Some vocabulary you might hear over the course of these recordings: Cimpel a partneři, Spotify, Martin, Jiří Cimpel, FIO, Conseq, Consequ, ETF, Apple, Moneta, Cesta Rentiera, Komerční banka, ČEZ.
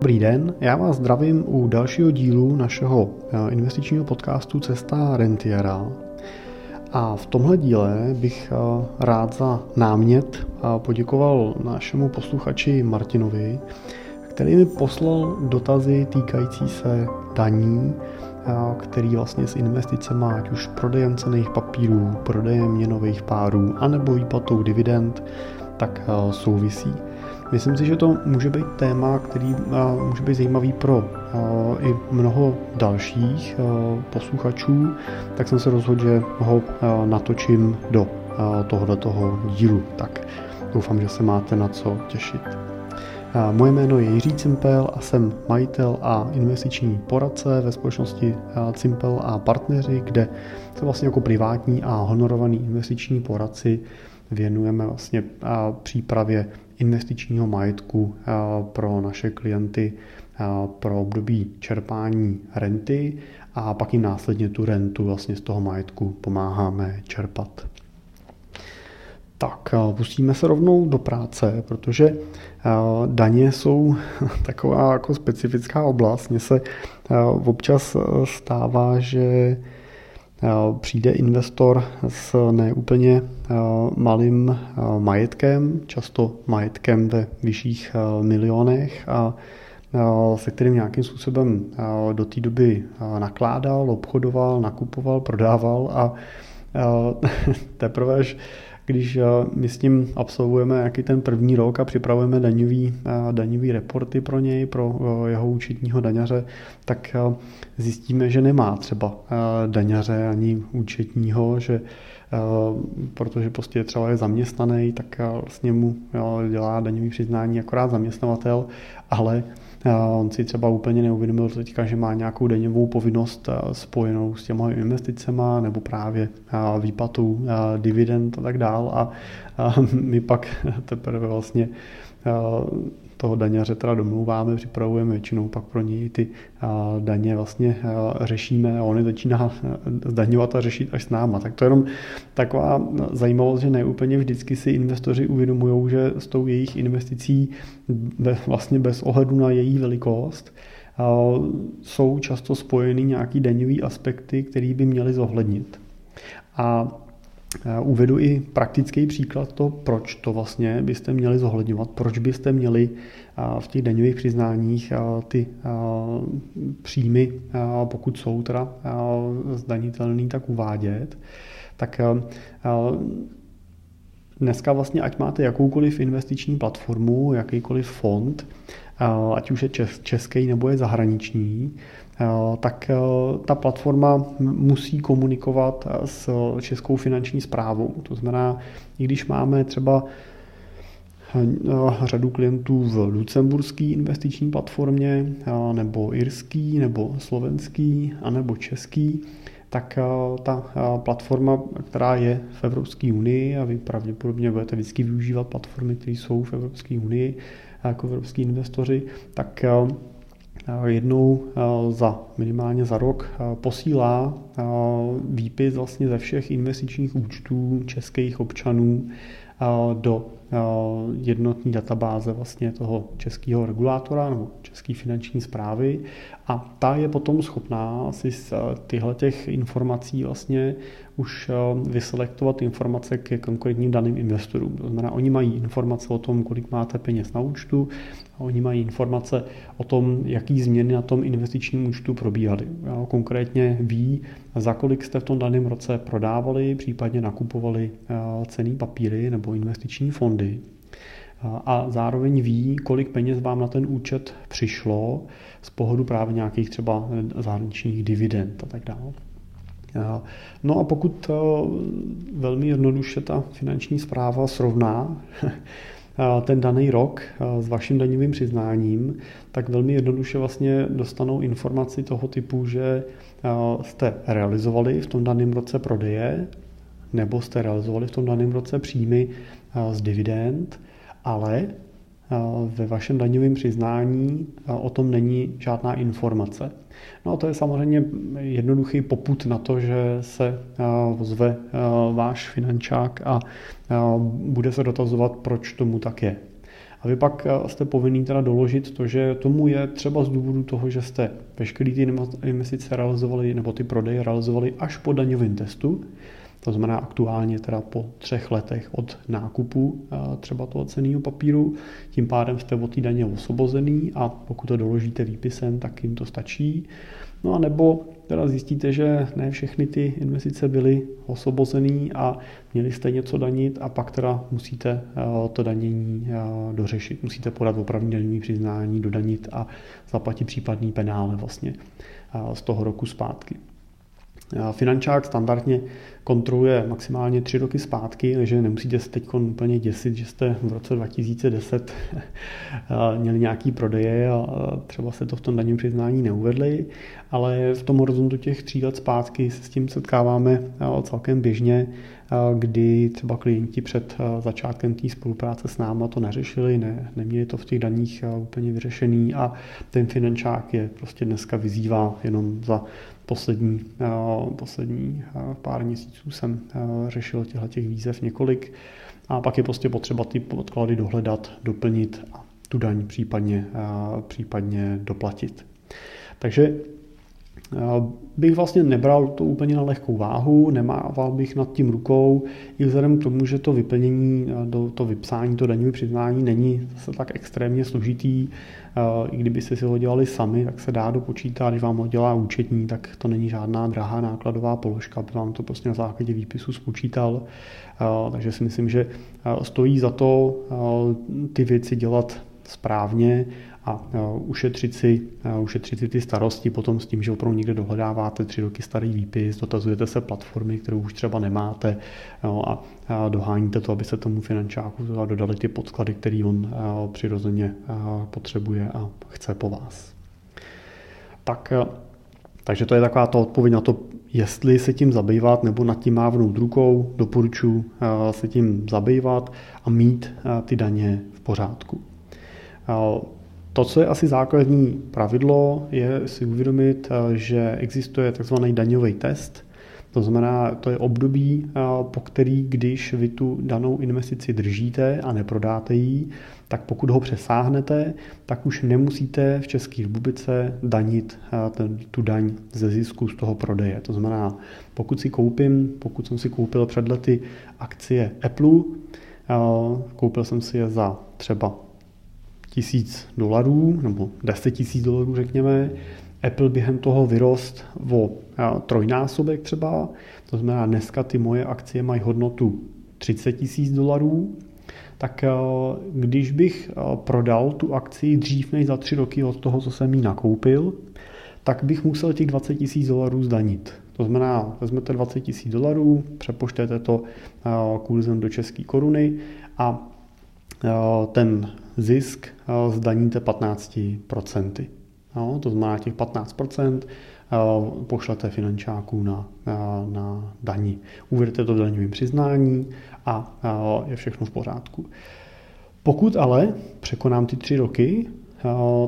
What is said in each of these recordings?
Dobrý den, já vás zdravím u dalšího dílu našeho investičního podcastu Cesta Rentiera. A v tomhle díle bych rád za námět poděkoval našemu posluchači Martinovi, který mi poslal dotazy týkající se daní, který vlastně s investicemi, ať už prodejem cenných papírů, prodejem měnových párů, anebo výplatou dividend, tak souvisí. Myslím si, že to může být téma, který může být zajímavý pro i mnoho dalších posluchačů, tak jsem se rozhodl, že ho natočím do tohoto dílu. Tak doufám, že se máte na co těšit. Moje jméno je Jiří Cimpel a jsem majitel a investiční poradce ve společnosti Cimpel a partneři, kde se vlastně jako privátní a honorovaný investiční poradci věnujeme vlastně přípravě investičního majetku pro naše klienty pro období čerpání renty a pak jim následně tu rentu vlastně z toho majetku pomáháme čerpat. Tak, pustíme se rovnou do práce, protože daně jsou taková jako specifická oblast. Mně se občas stává, že přijde investor s neúplně malým majetkem, často majetkem ve vyšších milionech, a se kterým nějakým způsobem do té doby nakládal, obchodoval, nakupoval, prodával a teprve až když my s ním absolvujeme nějaký ten první rok a připravujeme daňový reporty pro něj, pro jeho účetního daňaře, tak zjistíme, že nemá třeba daňaře ani účetního, že protože prostě třeba je zaměstnaný, tak vlastně mu dělá daňový přiznání akorát zaměstnavatel, ale on si třeba úplně neuvědomil teďka, že má nějakou daňovou povinnost spojenou s těmi investicema nebo právě výplatou dividend a tak dál, a my pak teprve vlastně toho daňaře teda domlouváme, připravujeme, většinou pak pro něj ty daně vlastně řešíme a on je začíná zdaňovat a řešit až s náma. Tak to je jenom taková zajímavost, že ne úplně vždycky si investoři uvědomují, že s tou jejich investicí vlastně bez ohledu na její velikost jsou často spojeny nějaký daňový aspekty, které by měly zohlednit. A uvedu i praktický příklad to, proč to vlastně byste měli zohledňovat, proč byste měli v těch daňových přiznáních ty příjmy, pokud jsou teda zdanitelný, tak uvádět. Tak dneska vlastně, ať máte jakoukoliv investiční platformu, jakýkoliv fond, ať už je český nebo je zahraniční, tak ta platforma musí komunikovat s Českou finanční správou. To znamená, i když máme třeba řadu klientů v lucemburské investiční platformě, nebo irský, nebo slovenský, anebo český, tak ta platforma, která je v Evropské unii, a vy pravděpodobně budete vždycky využívat platformy, které jsou v Evropské unii, jako evropský investoři, tak jednou minimálně za rok posílá výpis vlastně ze všech investičních účtů českých občanů do jednotné databáze vlastně toho českého regulátora nebo České finanční správy, a ta je potom schopná si z těch informací vlastně už vyselektovat informace ke konkrétním daným investorům. To znamená, oni mají informace o tom, kolik máte peněz na účtu, a oni mají informace o tom, jaký změny na tom investičním účtu probíhaly. Konkrétně ví, za kolik jste v tom daném roce prodávali, případně nakupovali cenné papíry nebo investiční fondy. A zároveň ví, kolik peněz vám na ten účet přišlo z pohledu právě nějakých třeba zahraničních dividend a tak dále. No a pokud velmi jednoduše ta finanční správa srovná ten daný rok s vaším daňovým přiznáním, tak velmi jednoduše vlastně dostanou informaci toho typu, že jste realizovali v tom daném roce prodeje, nebo jste realizovali v tom daném roce příjmy z dividend, ale ve vašem daňovém přiznání o tom není žádná informace. No a to je samozřejmě jednoduchý popud na to, že se ozve váš finančák a bude se dotazovat, proč tomu tak je. A vy pak jste povinný teda doložit to, že tomu je třeba z důvodu toho, že jste veškerý ty investice realizovali nebo ty prodeje realizovali až po daňovém testu. To znamená aktuálně teda po 3 letech od nákupu třeba toho cenného papíru. Tím pádem jste od té daně osvobozený a pokud to doložíte výpisem, tak jim to stačí. No a nebo teda zjistíte, že ne všechny ty investice byly osvobozený a měli jste něco danit a pak teda musíte to danění dořešit. Musíte podat opravdu daňové přiznání, dodanit a zaplatit případný penále vlastně z toho roku zpátky. Finančák standardně kontroluje maximálně 3 roky zpátky, takže nemusíte se teď úplně děsit, že jste v roce 2010 měli nějaký prodeje a třeba se to v tom daňovém přiznání neuvedli, ale v tom horizontu těch 3 let zpátky se s tím setkáváme celkem běžně, kdy třeba klienti před začátkem té spolupráce s náma to neřešili, neměli to v těch daních úplně vyřešený a ten finančák je prostě dneska vyzývá jenom za poslední pár měsíců jsem řešil těch výzev několik a pak je prostě potřeba ty podklady dohledat, doplnit a tu daň případně doplatit. Takže bych vlastně nebral to úplně na lehkou váhu, nemával bych nad tím rukou, i vzhledem k tomu, že to vyplnění, to vypsání, to daňové přiznání není zase tak extrémně složitý. I kdyby si ho dělali sami, tak se dá dopočítat, když vám ho dělá účetní, tak to není žádná drahá nákladová položka, aby vám to prostě na základě výpisu spočítal. Takže si myslím, že stojí za to ty věci dělat správně a ušetřit si ty starosti potom s tím, že opravdu někde dohledáváte 3 roky starý výpis, dotazujete se platformy, kterou už třeba nemáte a doháníte to, aby se tomu finančáku dodali ty podklady, který on přirozeně potřebuje a chce po vás. Takže to je taková ta odpověď na to, jestli se tím zabývat nebo nad tím mávnout rukou, doporučuji se tím zabývat a mít ty daně v pořádku. To, co je asi základní pravidlo, je si uvědomit, že existuje tzv. Daňový test. To znamená, to je období, po který, když vy tu danou investici držíte a neprodáte ji, tak pokud ho přesáhnete, tak už nemusíte v České republice danit tu daň ze zisku z toho prodeje. To znamená, pokud jsem si koupil před lety akcie Apple, koupil jsem si je za třeba $1,000 nebo $10,000 řekněme, Apple během toho vyrost o 3x třeba, to znamená dneska ty moje akcie mají hodnotu $30,000, tak když bych prodal tu akci dřív než za 3 roky od toho, co jsem ji nakoupil, tak bych musel těch $20,000 zdanit. To znamená, vezmete $20,000, přepočtete to kurzem do české koruny a ten zisk zdaníte 15%. No, to znamená těch 15% pošlete finančáků na dani. Uvedete to v daňovém přiznání a je všechno v pořádku. Pokud ale překonám ty 3 roky,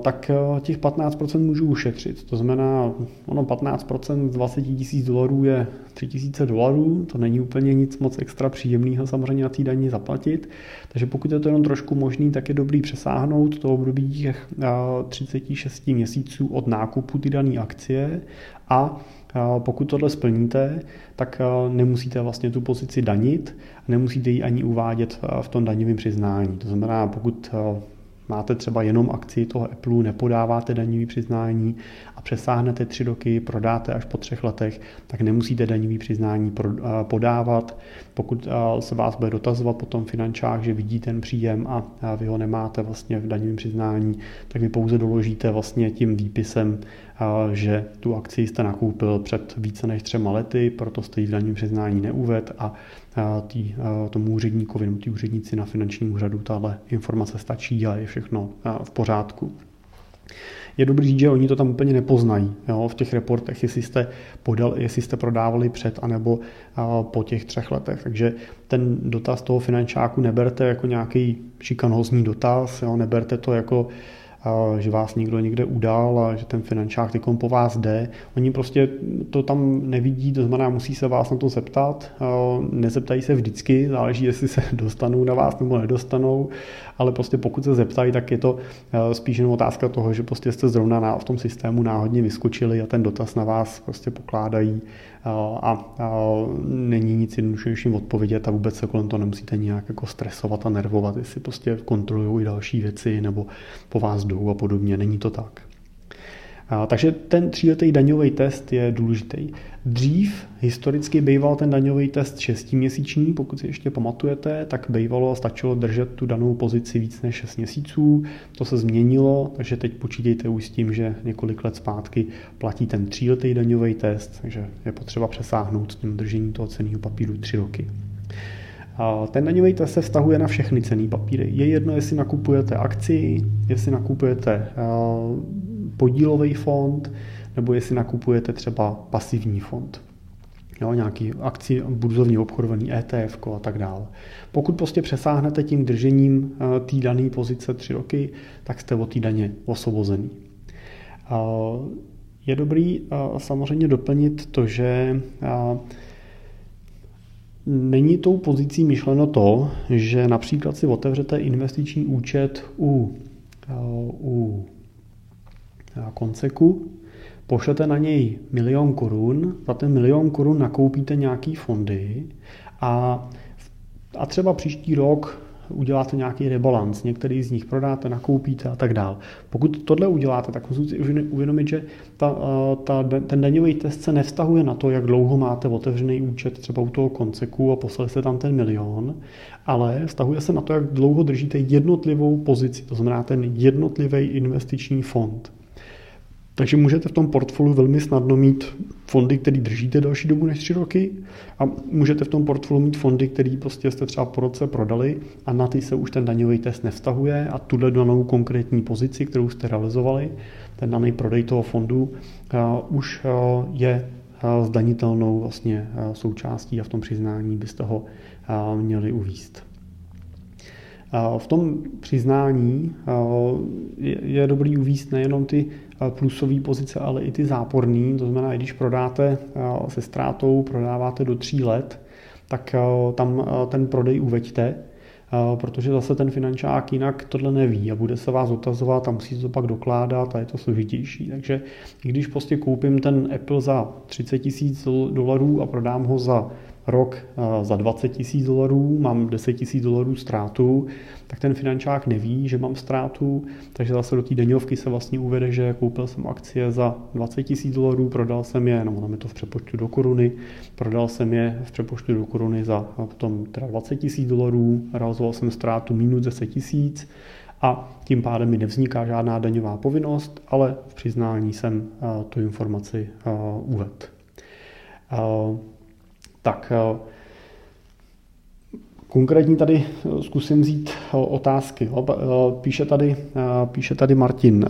tak těch 15% můžu ušetřit. To znamená, ono 15% z $20,000 je $3,000, to není úplně nic moc extra příjemného samozřejmě na té daní zaplatit, takže pokud je to jenom trošku možný, tak je dobrý přesáhnout to období těch 36 měsíců od nákupu ty dané akcie a pokud tohle splníte, tak nemusíte vlastně tu pozici danit, nemusíte ji ani uvádět v tom daňovém přiznání. To znamená, pokud máte třeba jenom akci toho Apple, nepodáváte daňové přiznání a přesáhnete 3 roky, prodáte až po 3 letech, tak nemusíte daňové přiznání podávat. Pokud se vás bude dotazovat potom finančák, že vidí ten příjem a vy ho nemáte vlastně v daňovém přiznání, tak vy pouze doložíte vlastně tím výpisem, že tu akci jste nakoupil před více než 3 lety, proto jste ji v daňovém přiznání neuvedl a tomu úředníkovi nebo ty úředníci na finančním úřadu tahle informace stačí a je všechno v pořádku. Je dobrý říct, že oni to tam úplně nepoznají v těch reportech, jestli jste prodávali před anebo po těch 3 letech. Takže ten dotaz toho finančáku neberte jako nějaký šikanózní dotaz, neberte to jako že vás někdo někde udal a že ten finančák teďkom po vás jde. Oni prostě to tam nevidí, to znamená, musí se vás na to zeptat. Nezeptají se vždycky, záleží, jestli se dostanou na vás nebo nedostanou, ale prostě pokud se zeptají, tak je to spíš jen otázka toho, že prostě jste zrovna v tom systému náhodně vyskočili a ten dotaz na vás prostě pokládají a není nic jednodušejším odpovědět a vůbec se kolem toho nemusíte nějak jako stresovat a nervovat, jestli prostě kontrolují i další věci nebo po vás jdou a podobně, není to tak. Takže ten 3letý daňový test je důležitý. Dřív historicky býval ten daňový test 6měsíční, pokud si ještě pamatujete, tak bývalo a stačilo držet tu danou pozici víc než 6 měsíců. To se změnilo, takže teď počítejte už s tím, že několik let zpátky platí ten 3letý daňový test, takže je potřeba přesáhnout tím držení toho cenného papíru 3 roky. Ten daňový test se vztahuje na všechny cenné papíry. Je jedno, jestli nakupujete akcii, jestli nakupujete podílový fond, nebo jestli nakupujete třeba pasivní fond. Jo, nějaký akci, burzovně obchodovaný ETF a tak dále. Pokud prostě přesáhnete tím držením té dané pozice 3 roky, tak jste od té daně osvobozený. Je dobrý samozřejmě doplnit to, že není tou pozicí myšleno to, že například si otevřete investiční účet u Consequ, pošlete na něj 1 000 000 korun, za ten 1 000 000 korun nakoupíte nějaký fondy a třeba příští rok uděláte nějaký rebalans, některý z nich prodáte, nakoupíte a tak dál. Pokud tohle uděláte, tak musíte uvědomit, že ten daňový test se nevztahuje na to, jak dlouho máte otevřený účet třeba u toho Consequ a poslali jste tam ten 1 000 000, ale vztahuje se na to, jak dlouho držíte jednotlivou pozici, to znamená ten jednotlivý investiční fond. Takže můžete v tom portfoliu velmi snadno mít fondy, které držíte další dobu než 3 roky a můžete v tom portfoliu mít fondy, které prostě jste třeba po roce prodali a na ty se už ten daňový test nevztahuje a tuhle danou konkrétní pozici, kterou jste realizovali, ten daný prodej toho fondu už je zdanitelnou vlastně součástí a v tom přiznání byste ho měli uvést. V tom přiznání je dobrý uvést nejenom ty plusové pozice, ale i ty záporné. To znamená, i když prodáte se ztrátou, prodáváte do 3 let, tak tam ten prodej uveďte, protože zase ten finančák jinak tohle neví a bude se vás dotazovat a musí to pak dokládat a je to složitější. Takže i když prostě koupím ten Apple za 30 000 dolarů a prodám ho za rok za 20 000 dolarů, mám 10 000 dolarů ztrátu, tak ten finančák neví, že mám ztrátu, takže zase do té daňovky se vlastně uvede, že koupil jsem akcie za 20 000 dolarů, prodal jsem je, no máme to v přepočtu do koruny, prodal jsem je v přepočtu do koruny za potom teda 20 000 dolarů, realizoval jsem ztrátu minus 10 000 a tím pádem mi nevzniká žádná daňová povinnost, ale v přiznání jsem tu informaci uvedl. Tak, konkrétně tady zkusím vzít otázky. Píše tady Martin.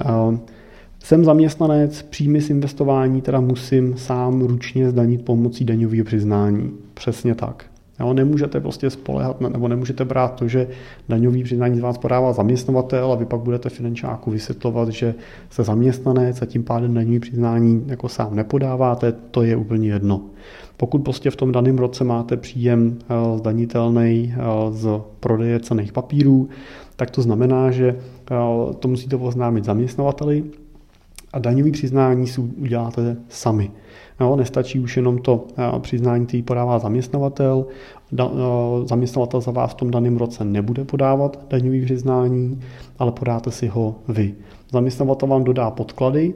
Jsem zaměstnanec, příjmy z investování teda musím sám ručně zdanit pomocí daňového přiznání. Přesně tak. Jo, nemůžete prostě spolehat, nebo nemůžete brát to, že daňový přiznání z vás podává zaměstnavatel a vy pak budete finančáku vysvětlovat, že jste zaměstnanec a tím pádem daňový přiznání jako sám nepodáváte, to je úplně jedno. Pokud prostě v tom daném roce máte příjem zdanitelný z prodeje cenných papírů, tak to znamená, že to musíte oznámit zaměstnavateli a daňový přiznání si uděláte sami. No, nestačí už jenom to přiznání, který podává zaměstnavatel. Zaměstnavatel za vás v tom daném roce nebude podávat daňový přiznání, ale podáte si ho vy. Zaměstnavatel vám dodá podklady,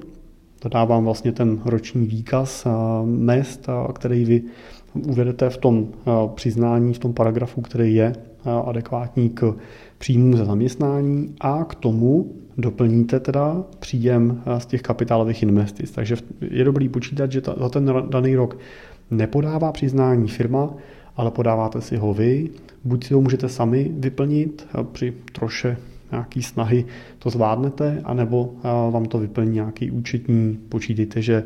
dodá vám vlastně ten roční výkaz mezd, který vy uvedete v tom přiznání, v tom paragrafu, který je adekvátní k příjmu za zaměstnání a k tomu doplníte teda příjem z těch kapitálových investic. Takže je dobrý počítat, že za ten daný rok nepodává přiznání firma, ale podáváte si ho vy. Buď si ho můžete sami vyplnit, při troše nějaký snahy to zvládnete, anebo vám to vyplní nějaký účetní. Počítejte, že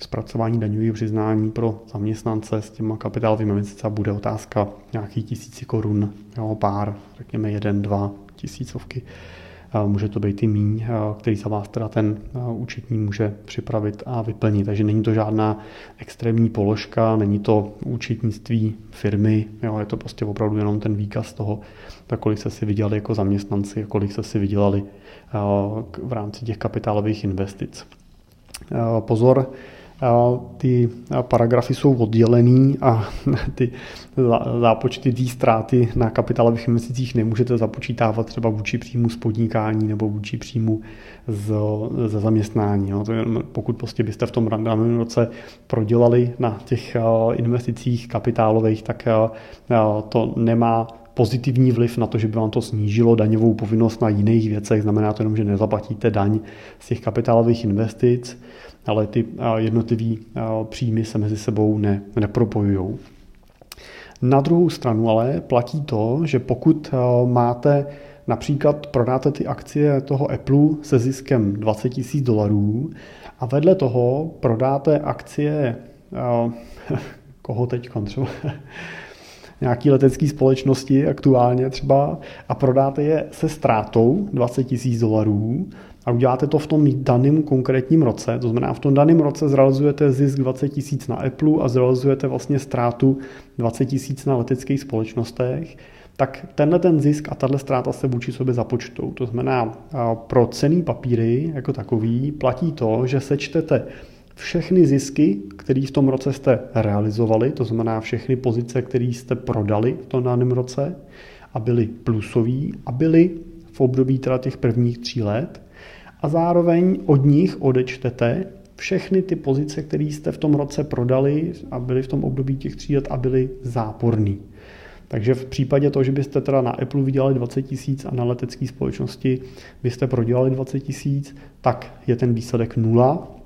zpracování daňového přiznání pro zaměstnance s těma kapitálovými investicemi bude otázka nějakých 1000 korun, jo, pár, řekněme 1, 2 tisícovky. může to být i míň, který za vás teda ten účetní může připravit a vyplnit. Takže není to žádná extrémní položka, není to účetnictví firmy, jo, je to prostě opravdu jenom ten výkaz toho, kolik jste si vydělali jako zaměstnanci, kolik jste si vydělali v rámci těch kapitálových investic. Pozor, ty paragrafy jsou oddělený a ty zápočty té ztráty na kapitálových investicích nemůžete započítávat třeba vůči příjmu z podnikání nebo vůči příjmu ze zaměstnání. No, to je, pokud prostě byste v tom randomním roce prodělali na těch investicích kapitálových, tak to nemá pozitivní vliv na to, že by vám to snížilo daňovou povinnost na jiných věcech. Znamená to jenom, že nezaplatíte daň z těch kapitálových investic, ale ty jednotlivý příjmy se mezi sebou nepropojují. Na druhou stranu ale platí to, že pokud máte například prodáte ty akcie toho Apple se ziskem $20,000 a vedle toho prodáte akcie koho teď kontroluje? Nějaký letecký společnosti aktuálně třeba a prodáte je se ztrátou $20,000 a uděláte to v tom daném konkrétním roce, to znamená v tom daném roce zrealizujete zisk $20,000 na Apple a zrealizujete vlastně ztrátu $20,000 na leteckých společnostech, tak tenhle ten zisk a tahle ztráta se vůči sobě započtou. To znamená pro cenné papíry jako takový platí to, že sečtete všechny zisky, které v tom roce jste realizovali, to znamená všechny pozice, které jste prodali v tom daném roce a byly plusový a byly v období teda těch prvních 3 let a zároveň od nich odečtete všechny ty pozice, které jste v tom roce prodali a byly v tom období těch 3 let a byly záporný. Takže v případě toho, že byste teda na Apple vydělali $20,000 a na letecké společnosti byste prodělali $20,000, tak je ten výsledek 0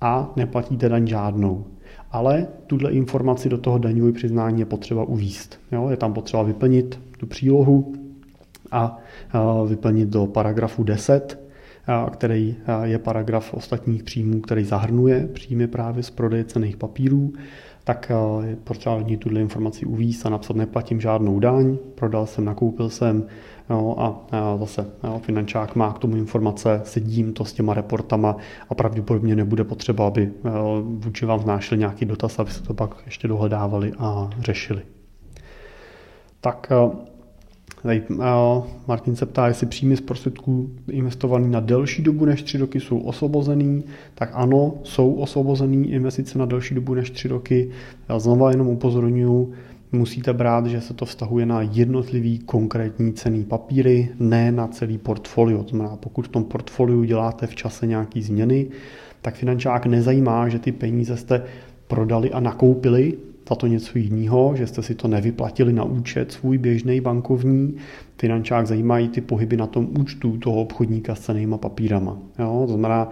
a neplatíte daň žádnou. Ale tuhle informaci do toho daňového přiznání je potřeba uvést. Jo, je tam potřeba vyplnit tu přílohu a vyplnit do paragrafu 10, který je paragraf ostatních příjmů, který zahrnuje příjmy právě z prodeje cenných papírů, tak je potřeba od ní tuhle informaci uvést a napsat neplatím žádnou daň, prodal jsem, nakoupil jsem, no a zase finančák má k tomu informace, sedím to s těma reportama a pravděpodobně nebude potřeba, aby vůči vám vznášeli nějaký dotaz, aby se to pak ještě dohledávali a řešili. Tak tady Martin se ptá, jestli příjmy z prostředků investovaný na delší dobu než 3 roky jsou osvobozený. Tak ano, jsou osvobozený investice na delší dobu než 3 roky. Já znovu jenom upozorňuji, musíte brát, že se to vztahuje na jednotlivý konkrétní cenný papíry, ne na celý portfolio. To znamená, pokud v tom portfoliu děláte v čase nějaké změny, tak finančák nezajímá, že ty peníze jste prodali a nakoupili za to něco jiného, že jste si to nevyplatili na účet svůj běžný bankovní. Finančák zajímají ty pohyby na tom účtu toho obchodníka s cennýma papírama. Jo? To znamená,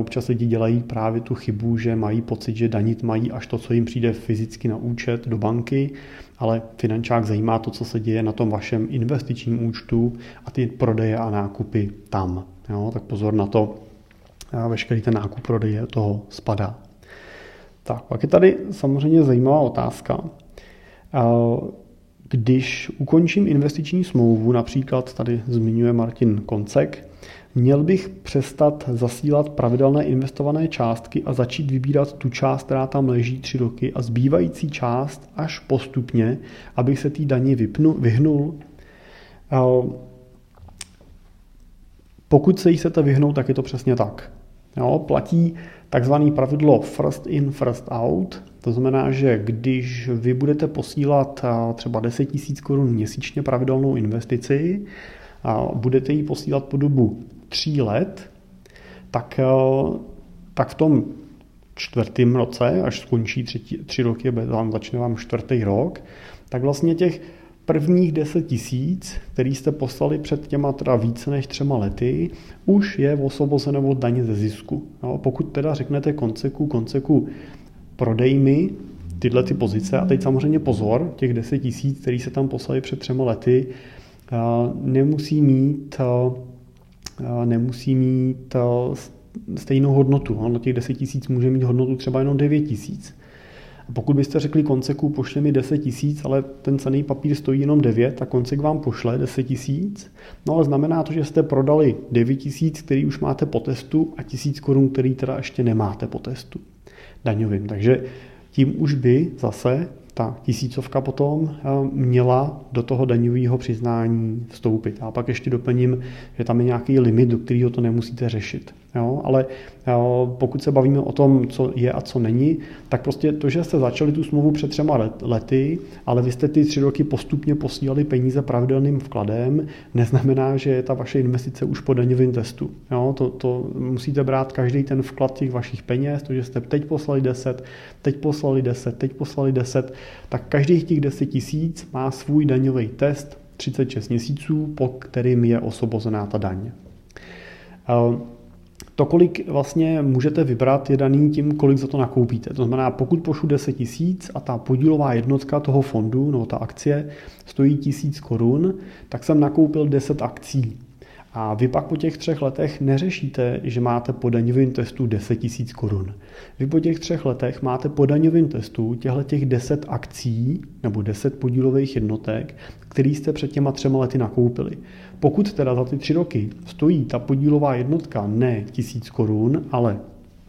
občas lidi dělají právě tu chybu, že mají pocit, že danit mají až to, co jim přijde fyzicky na účet do banky, ale finančák zajímá to, co se děje na tom vašem investičním účtu a ty prodeje a nákupy tam. Jo? Tak pozor na to, veškerý ten nákup prodeje toho spadá. Tak, pak je tady samozřejmě zajímavá otázka. Když ukončím investiční smlouvu, například tady zmiňuje Martin Conseq, měl bych přestat zasílat pravidelné investované částky a začít vybírat tu část, která tam leží 3 roky a zbývající část až postupně, abych se té daně vyhnul. Pokud se jí chcete vyhnout, tak je to přesně tak. Jo, platí takzvané pravidlo first in, first out. To znamená, že když vy budete posílat třeba 10 000 Kč měsíčně pravidelnou investici a budete ji posílat po dobu 3 let, tak v tom 4. roce, až skončí 3 roky, začne vám 4. rok, tak vlastně těch prvních 10 000, který jste poslali před těma teda více než 3 lety, už je osvobozeno od daně ze zisku. No, pokud teda řeknete Consequ, prodej mi tyhle ty pozice, a teď samozřejmě pozor, těch 10 000, který se tam poslali před 3 lety, nemusí mít stejnou hodnotu. Ono těch 10 000 může mít hodnotu třeba jenom 9 000. Pokud byste řekli Consequ, pošle mi 10 tisíc, ale ten cenný papír stojí jenom 9 a Conseq vám pošle 10 tisíc, no ale znamená to, že jste prodali 9 tisíc, který už máte po testu a 1000 korun, který teda ještě nemáte po testu daňovým. Takže tím už by zase ta 1000 potom měla do toho daňového přiznání vstoupit. A pak ještě doplním, že tam je nějaký limit, do kterého to nemusíte řešit. Jo? Ale pokud se bavíme o tom, co je a co není, tak prostě to, že jste začali tu smlouvu před 3 lety, ale vy jste ty 3 roky postupně posílali peníze pravidelným vkladem, neznamená, že je ta vaše investice už po daňovém testu. Jo? To musíte brát každý ten vklad těch vašich peněz, to, že jste teď poslali 10, teď poslali 10, teď poslali 10, tak každých těch 10 tisíc má svůj daňový test 36 měsíců, po kterým je osvobozená ta daň. To, kolik vlastně můžete vybrat, je daný tím, kolik za to nakoupíte. To znamená, pokud pošlu 10 tisíc a ta podílová jednotka toho fondu, no ta akcie, stojí 1000 korun, tak jsem nakoupil 10 akcí. A vy pak po těch 3 letech neřešíte, že máte po daňovém testu 10 000 korun. Vy po těch 3 letech máte po daňovém testu těch 10 akcí nebo 10 podílových jednotek, který jste před těma 3 lety nakoupili. Pokud teda za ty 3 roky stojí ta podílová jednotka ne 1000 korun, ale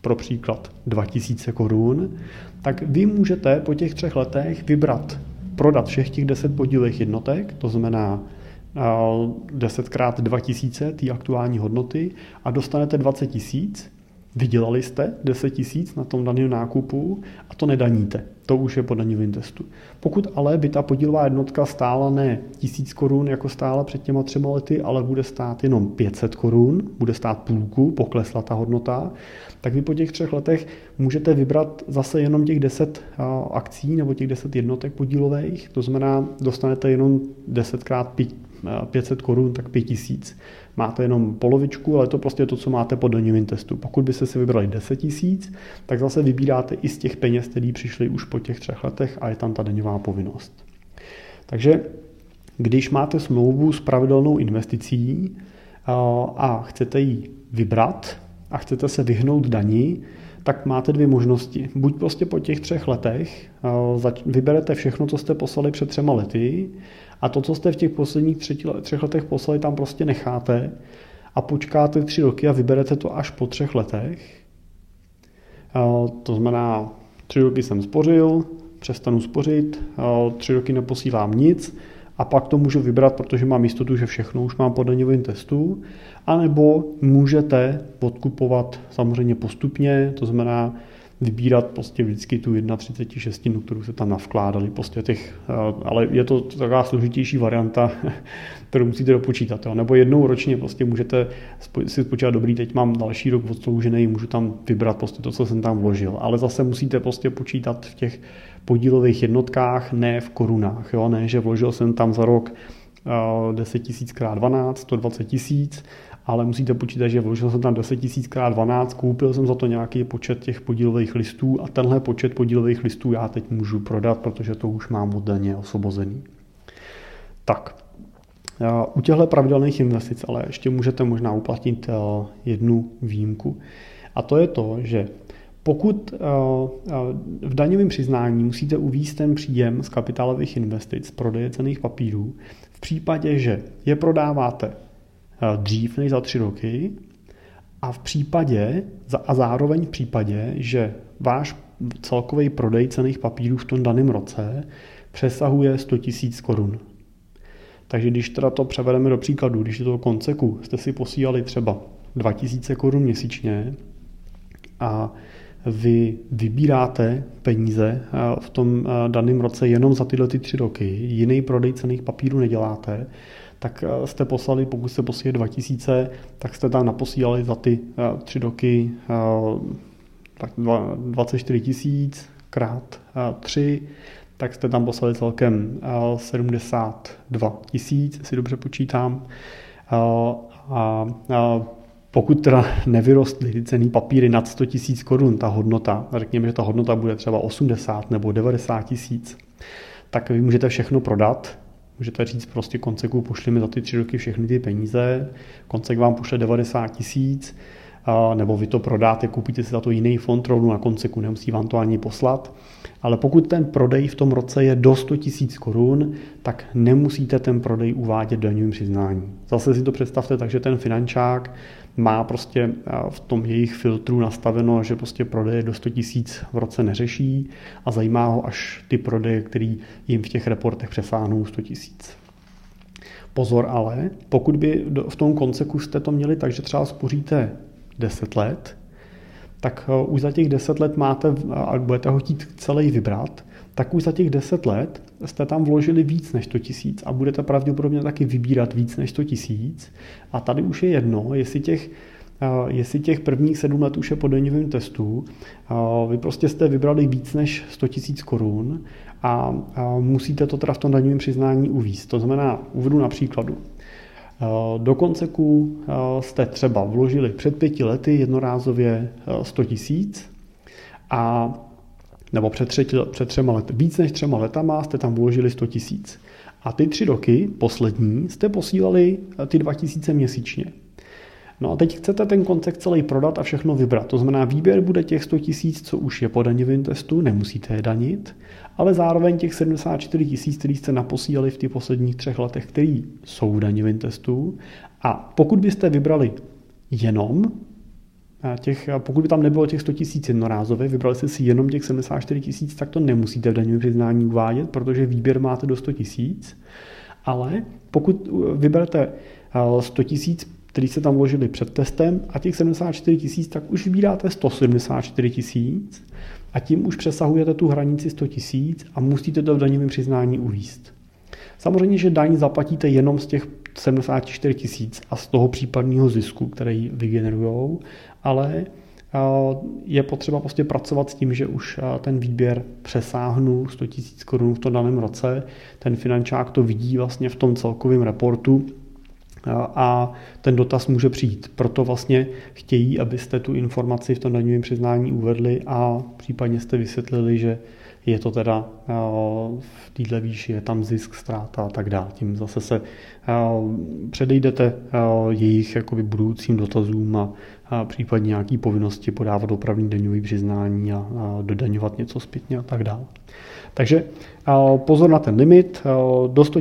pro příklad 2000 korun, tak vy můžete po těch 3 letech vybrat, prodat všech těch 10 podílových jednotek, to znamená 10x 2000 té aktuální hodnoty a dostanete 20 tisíc, vydělali jste 10 tisíc na tom daném nákupu a to nedaníte, to už je po daňovém testu. Pokud ale by ta podílová jednotka stála ne 1000 korun, jako stála před těma 3 lety, ale bude stát jenom 500 korun, bude stát půlku, poklesla ta hodnota, tak vy po těch 3 letech můžete vybrat zase jenom těch 10 akcí nebo těch 10 jednotek podílových, to znamená, dostanete jenom 10x 500 korun, tak 5000. Máte jenom polovičku, ale to prostě je to, co máte po daňovém testu. Pokud byste si vybrali 10 tisíc, tak zase vybíráte i z těch peněz, které přišly už po těch 3 letech a je tam ta daňová povinnost. Takže když máte smlouvu s pravidelnou investicí a chcete ji vybrat a chcete se vyhnout dani, tak máte 2 možnosti. Buď prostě po těch 3 letech vyberete všechno, co jste poslali před 3 lety, a to, co jste v těch posledních 3 letech poslali, tam prostě necháte a počkáte 3 roky a vyberete to až po 3 letech. To znamená, 3 roky jsem spořil, přestanu spořit, 3 roky neposílám nic a pak to můžu vybrat, protože mám jistotu, že všechno už mám po daňovém testu. A nebo můžete odkupovat samozřejmě postupně, to znamená vybírat prostě vždycky tu 1,36, kterou se tam navkládali. Prostě ale je to taková složitější varianta, kterou musíte dopočítat. Jo. Nebo jednou ročně prostě můžete si spočítat, dobrý, teď mám další rok odsloužený, můžu tam vybrat prostě to, co jsem tam vložil. Ale zase musíte prostě počítat v těch podílových jednotkách, ne v korunách. Jo. Ne, že vložil jsem tam za rok 10 000 x 12, 120 000, ale musíte počítat, že vložil jsem tam 10 000 x 12, koupil jsem za to nějaký počet těch podílových listů a tenhle počet podílových listů já teď můžu prodat, protože to už mám od daně osvobozený. Tak, u těchto pravidelných investic ale ještě můžete možná uplatnit jednu výjimku. A to je to, že pokud v daňovém přiznání musíte uvést ten příjem z kapitálových investic, prodeje cenných papírů, v případě, že je prodáváte dřív než za 3 roky a zároveň v případě, že váš celkový prodej cenných papírů v tom daném roce přesahuje 100 000 korun. Takže když teda to převedeme do příkladu, když do toho Consequ jste si posílali třeba 2000 korun měsíčně a vy vybíráte peníze v tom daném roce jenom za tyhle 3 roky, jiný prodej cenných papírů neděláte, tak jste poslali, pokud jste posílali 2000, tak jste tam naposílali za ty 3 roky 24 tisíc krát 3, tak jste tam poslali celkem 72 tisíc, jestli dobře počítám. A pokud teda nevyrostly ty cenné papíry nad 100 000 korun, ta hodnota, řekněme, že ta hodnota bude třeba 80 nebo 90 tisíc, tak vy můžete všechno prodat. Můžete říct prostě Consequ, pošli mi za ty 3 roky všechny ty peníze, Conseq vám pošle 90 tisíc, nebo vy to prodáte, koupíte si za to jiný fond rovnou na Consequ, nemusí vám to ani poslat. Ale pokud ten prodej v tom roce je do 100 000 Kč, tak nemusíte ten prodej uvádět daňovým přiznání. Zase si to představte tak, že ten finančák má prostě v tom jejich filtru nastaveno, že prostě prodeje do 100 000 v roce neřeší a zajímá ho až ty prodeje, které jim v těch reportech přesáhnou 100 000. Pozor ale, pokud by v tom Consequ jste to měli tak, že třeba spoříte 10 let, tak už za těch 10 let máte, a budete ho chtít celý vybrat, tak už za těch 10 let jste tam vložili víc než 100 tisíc a budete pravděpodobně taky vybírat víc než 100 tisíc. A tady už je jedno, jestli těch prvních 7 let už je po daňovém testu, vy prostě jste vybrali víc než 100 tisíc korun a musíte to teda v tom daňovém přiznání uvést. To znamená, uvedu na příkladu. Do Consequ jste třeba vložili před 5 lety jednorázově 100 tisíc a nebo před 3 lety, víc než 3 letama jste tam vložili 100 tisíc. A ty 3 roky poslední jste posílali ty 2 000 měsíčně. No a teď chcete ten Conseq celý prodat a všechno vybrat. To znamená, výběr bude těch 100 tisíc, co už je po daňovém testu, nemusíte je danit, ale zároveň těch 74 tisíc, který jste naposílali v těch posledních 3 letech, který jsou v daňovém testu. A pokud byste vybrali jenom pokud by tam nebylo těch 100 tisíc jednorázově, vybrali jste si jenom těch 74 tisíc, tak to nemusíte v daňovém přiznání uvádět, protože výběr máte do 100 tisíc. Ale pokud vyberete 100 tisíc, který se tam vložili před testem a těch 74 tisíc, tak už vybíráte 174 tisíc a tím už přesahujete tu hranici 100 tisíc a musíte to v daňovém přiznání uvést. Samozřejmě, že daň zaplatíte jenom z těch 74 tisíc a z toho případného zisku, který vygenerujou, ale je potřeba prostě pracovat s tím, že už ten výběr přesáhnu 100 tisíc korun v tom daném roce, ten finančák to vidí vlastně v tom celkovém reportu, a ten dotaz může přijít. Proto vlastně chtějí, abyste tu informaci v tom daňovém přiznání uvedli a případně jste vysvětlili, že je to teda v této výši, je tam zisk, ztráta a tak dále. Tím zase se předejdete jejich jakoby budoucím dotazům a případně nějaké povinnosti podávat opravdu daňové přiznání a dodaňovat něco zpětně a tak dále. Takže pozor na ten limit, do 100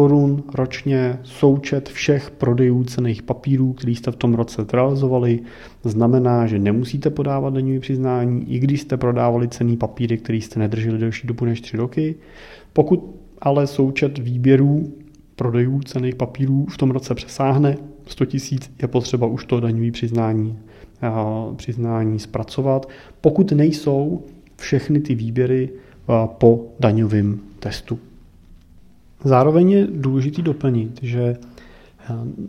000 Kč ročně součet všech prodejů cenných papírů, který jste v tom roce realizovali, znamená, že nemusíte podávat daňové přiznání, i když jste prodávali cenné papíry, které jste nedrželi delší dobu než 3 roky. Pokud ale součet výběrů prodejů cenných papírů v tom roce přesáhne 100 000, je potřeba už to daňové přiznání zpracovat, pokud nejsou všechny ty výběry po daňovém testu. Zároveň je důležité doplnit, že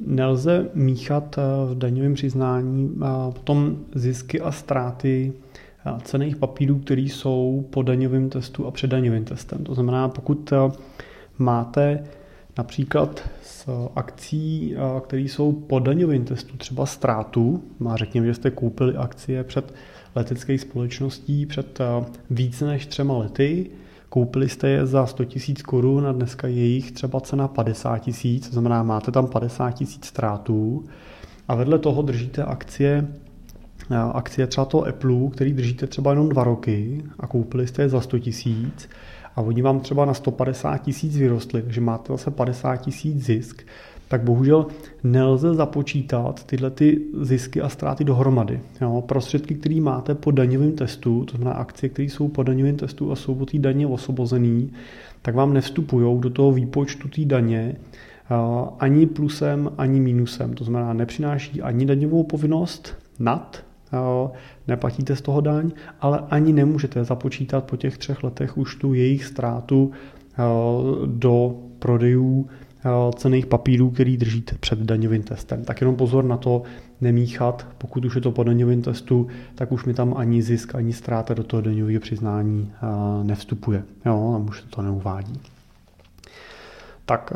nelze míchat v daňovém přiznání potom zisky a ztráty cenných papírů, které jsou po daňovém testu a před daňovým testem. To znamená, pokud máte například z akcí, které jsou po daňovém testu, třeba ztrátu, řekněme, že jste koupili akcie před letecké společností před více než 3 lety, koupili jste je za 100 000 Kč a dneska je jich třeba cena 50 000, to znamená, máte tam 50 000 ztrátů a vedle toho držíte akcie třeba toho Apple, který držíte třeba jenom 2 roky a koupili jste je za 100 000 a oni vám třeba na 150 tisíc vyrostly, takže máte zase 50 tisíc zisk, tak bohužel nelze započítat tyhle ty zisky a ztráty dohromady. Jo, prostředky, které máte po daňovém testu, to znamená akcie, které jsou po daňovém testu a jsou po té daně osvobozený, tak vám nevstupují do toho výpočtu té daně ani plusem, ani mínusem. To znamená, nepřináší ani daňovou povinnost nad, neplatíte z toho daň, ale ani nemůžete započítat po těch 3 letech už tu jejich ztrátu do prodejů cenných papírů, který držíte před daňovým testem. Tak jenom pozor na to nemíchat, pokud už je to po daňovém testu, tak už mi tam ani zisk, ani ztráta do toho daňového přiznání nevstupuje. Jo, tam už to neuvádí. Tak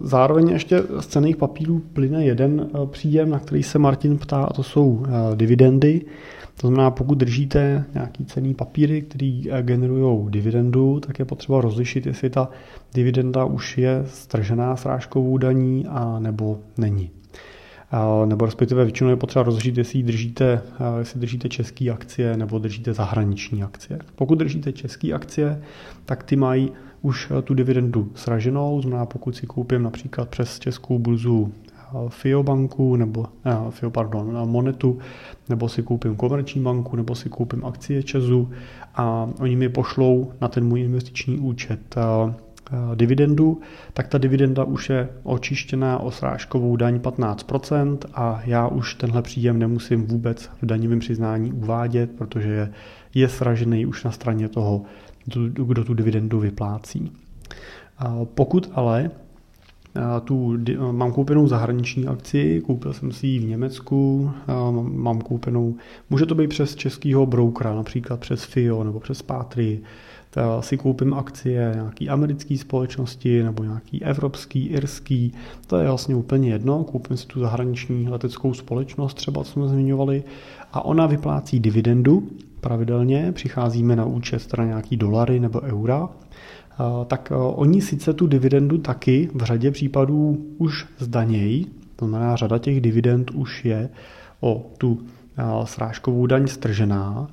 zároveň ještě z cenných papírů plyne jeden příjem, na který se Martin ptá, a to jsou dividendy. To znamená, pokud držíte nějaký cenný papíry, který generují dividendu, tak je potřeba rozlišit, jestli ta dividenda už je stržená srážkovou daní a nebo není. nebo respektive většinou je potřeba rozhodit, jestli držíte české akcie nebo držíte zahraniční akcie. Pokud držíte české akcie, tak ty mají už tu dividendu sraženou, znamená pokud si koupím například přes českou burzu FIO banku, Monetu, nebo si koupím Komerční banku, nebo si koupím akcie ČEZu a oni mi pošlou na ten můj investiční účet dividendu, tak ta dividenda už je očištěná o srážkovou daň 15% a já už tenhle příjem nemusím vůbec v daňovém přiznání uvádět, protože je sražený už na straně toho, kdo tu dividendu vyplácí. Pokud ale mám koupenou zahraniční akci, koupil jsem si ji v Německu, mám koupenou, může to být přes českého broukera, například přes FIO nebo přes Patrii, si koupím akcie nějaký americké společnosti nebo nějaký evropský, irský, to je vlastně úplně jedno, koupím si tu zahraniční leteckou společnost, třeba co jsme zmiňovali, a ona vyplácí dividendu pravidelně, přicházíme na účet teda nějaký dolary nebo eura, tak oni sice tu dividendu taky v řadě případů už zdanějí, to znamená řada těch dividend už je o tu srážkovou daň stržená.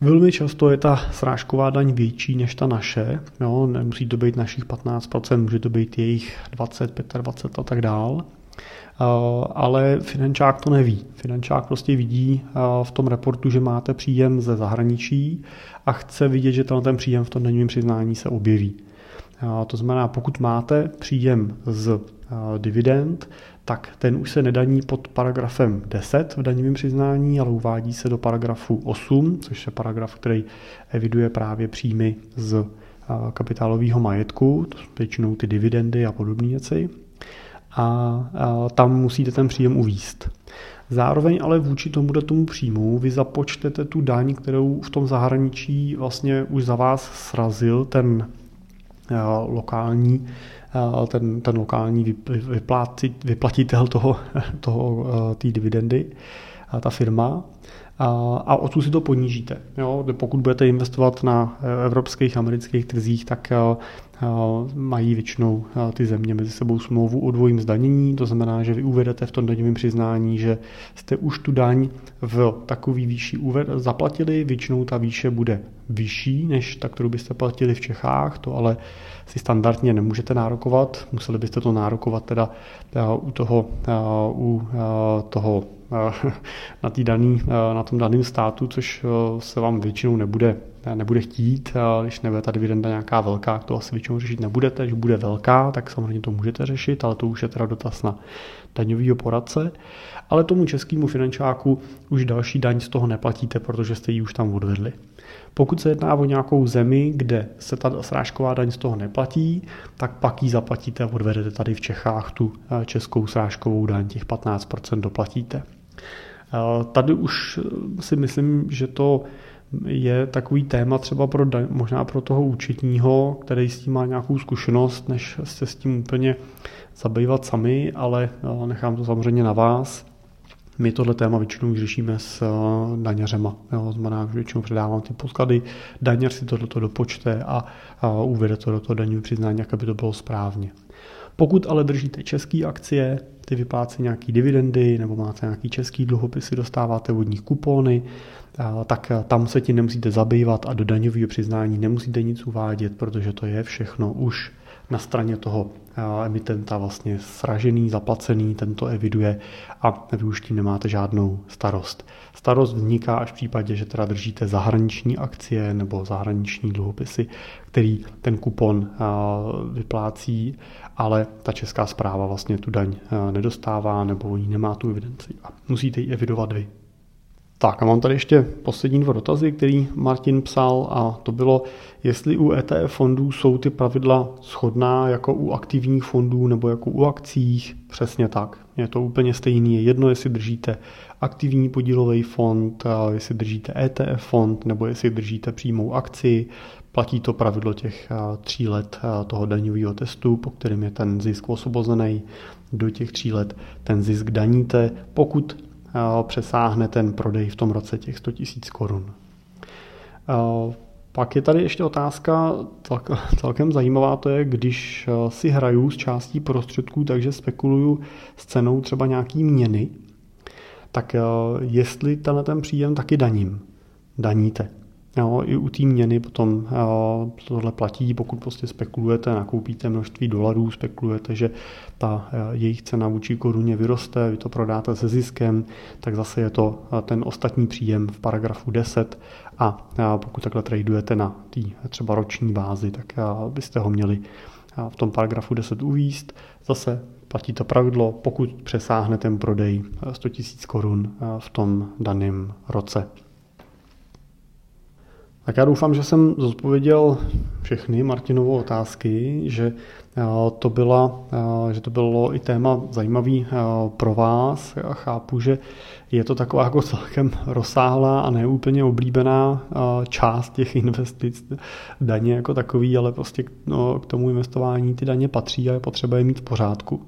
Velmi často je ta srážková daň větší než ta naše, jo, nemusí to být našich 15%, může to být jejich 20, 25 a tak dál, ale finančák to neví. Finančák prostě vidí v tom reportu, že máte příjem ze zahraničí a chce vidět, že ten příjem v tom daňovém přiznání se objeví. To znamená, pokud máte příjem z dividend, tak ten už se nedaní pod paragrafem 10 v daňovém přiznání, ale uvádí se do paragrafu 8, což je paragraf, který eviduje právě příjmy z kapitálového majetku, to jsou většinou ty dividendy a podobné věci. A tam musíte ten příjem uvíst. Zároveň ale vůči tomu příjmu vy započtete tu daň, kterou v tom zahraničí vlastně už za vás srazil ten lokální vyplatitel té dividendy, ta firma, a odtud si to ponížíte. Jo? Pokud budete investovat na evropských, amerických trzích, tak mají většinou ty země mezi sebou smlouvu o dvojím zdanění, to znamená, že vy uvedete v tom daňovém přiznání, že jste už tu daň v takový výši zaplatili, většinou ta výše bude vyšší než ta, kterou byste platili v Čechách, to ale si standardně nemůžete nárokovat, museli byste to nárokovat teda u toho na tom daném státu, což se vám většinou nebude chtít, když nebude ta dividenda nějaká velká, to asi většinou řešit nebudete, když bude velká, tak samozřejmě to můžete řešit, ale to už je teda dotaz na daňovýho poradce, ale tomu českému finančáku už další daň z toho neplatíte, protože jste ji už tam odvedli. Pokud se jedná o nějakou zemi, kde se ta srážková daň z toho neplatí, tak pak ji zaplatíte a odvedete tady v Čechách tu českou srážkovou daň, těch 15% doplatíte. Tady už si myslím, že to je takový téma třeba možná pro toho účetního, který s tím má nějakou zkušenost, než se s tím úplně zabývat sami, ale nechám to samozřejmě na vás. My tohle téma většinou řešíme s daňařema. Znamená, že většinou předávám ty podklady, daňař si tohleto dopočte a uvede to do toho daňového přiznání, jak by to bylo správně. Pokud ale držíte české akcie, ty vyplácí nějaké dividendy nebo máte nějaké české dluhopisy, dostáváte od nich kupony, tak tam se tím nemusíte zabývat a do daňového přiznání nemusíte nic uvádět, protože to je všechno už na straně toho emitenta vlastně sražený, zaplacený, ten to eviduje a vy už tím nemáte žádnou starost. Starost vzniká až v případě, že teda držíte zahraniční akcie nebo zahraniční dluhopisy, který ten kupon vyplácí, ale ta česká správa vlastně tu daň nedostává nebo o ní nemá tu evidenci a musíte ji evidovat vy. Tak a mám tady ještě poslední dva dotazy, který Martin psal, a to bylo, jestli u ETF fondů jsou ty pravidla shodná jako u aktivních fondů nebo jako u akcích. Přesně tak. Je to úplně stejný. Je jedno, jestli držíte aktivní podílový fond, jestli držíte ETF fond nebo jestli držíte přímou akci. Platí to pravidlo těch 3 let toho daňového testu, po kterém je ten zisk osvobozený. Do těch 3 let ten zisk daníte, pokud přesáhne ten prodej v tom roce těch 100 000 korun. Pak je tady ještě otázka celkem zajímavá, to je, když si hraju s částí prostředků, takže spekuluju s cenou třeba nějaký měny, tak jestli ten příjem taky daníte. Jo, i u té měny potom tohle platí, pokud prostě spekulujete, nakoupíte množství dolarů, spekulujete, že ta jejich cena vůči koruně vyroste, vy to prodáte se ziskem, tak zase je to ten ostatní příjem v paragrafu 10 a pokud takhle tradujete na té třeba roční bázi, tak byste ho měli v tom paragrafu 10 uvést. Zase platí to pravidlo, pokud přesáhne ten prodej 100 000 korun v tom daném roce. Tak já doufám, že jsem zodpověděl všechny Martinovo otázky, že to bylo i téma zajímavý pro vás. Já chápu, že je to taková jako celkem rozsáhlá a neúplně oblíbená část těch investic, daně jako takový, ale prostě k tomu investování ty daně patří a je potřeba je mít v pořádku.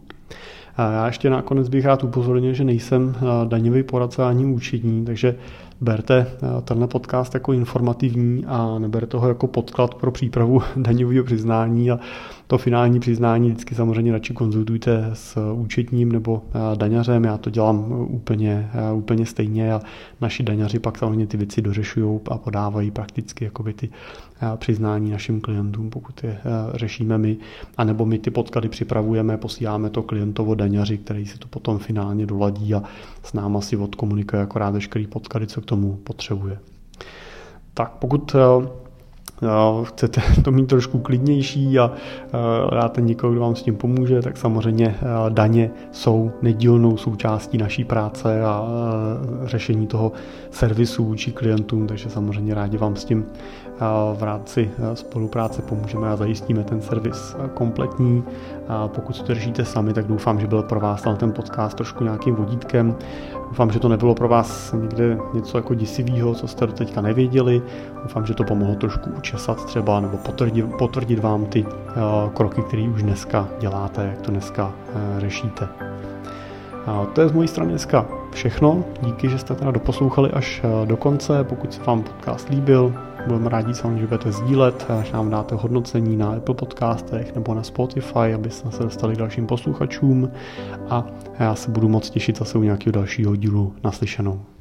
Já ještě nakonec bych rád upozornil, že nejsem daňový poradce ani účetní, takže berte tenhle podcast jako informativní a neberte ho jako podklad pro přípravu daňového přiznání a to finální přiznání vždycky samozřejmě radši konzultujte s účetním nebo daňařem, já to dělám úplně stejně a naši daňaři pak samozřejmě ty věci dořešují a podávají prakticky jakoby ty přiznání našim klientům, pokud je řešíme my, anebo my ty podklady připravujeme, posíláme to klientovo daňaři, který si to potom finálně doladí a s náma si odkomunikuje akorát veškerý podklady, co k tomu potřebuje. Tak pokud chcete to mít trošku klidnější a rád někoho, kdo vám s tím pomůže, tak samozřejmě daně jsou nedílnou součástí naší práce a řešení toho servisu vůči klientům, takže samozřejmě rádi vám s tím v rámci spolupráce pomůžeme a zajistíme ten servis kompletní. A pokud to držíte sami, tak doufám, že byl pro vás ten podcast trošku nějakým vodítkem. Doufám, že to nebylo pro vás někde něco jako děsivého, co jste do teďka nevěděli. Doufám, že to pomohlo trošku učesat třeba nebo potvrdit vám ty kroky, které už dneska děláte, jak to dneska řešíte. To je z mojí strany dneska všechno. Díky, že jste teda doposlouchali až do konce. Pokud se vám podcast líbil, budeme rádi samozřejmě, že budete sdílet, až nám dáte hodnocení na Apple podcastech nebo na Spotify, aby jsme se dostali k dalším posluchačům a já se budu moc těšit zase u nějakého dalšího dílu. Naslyšenou.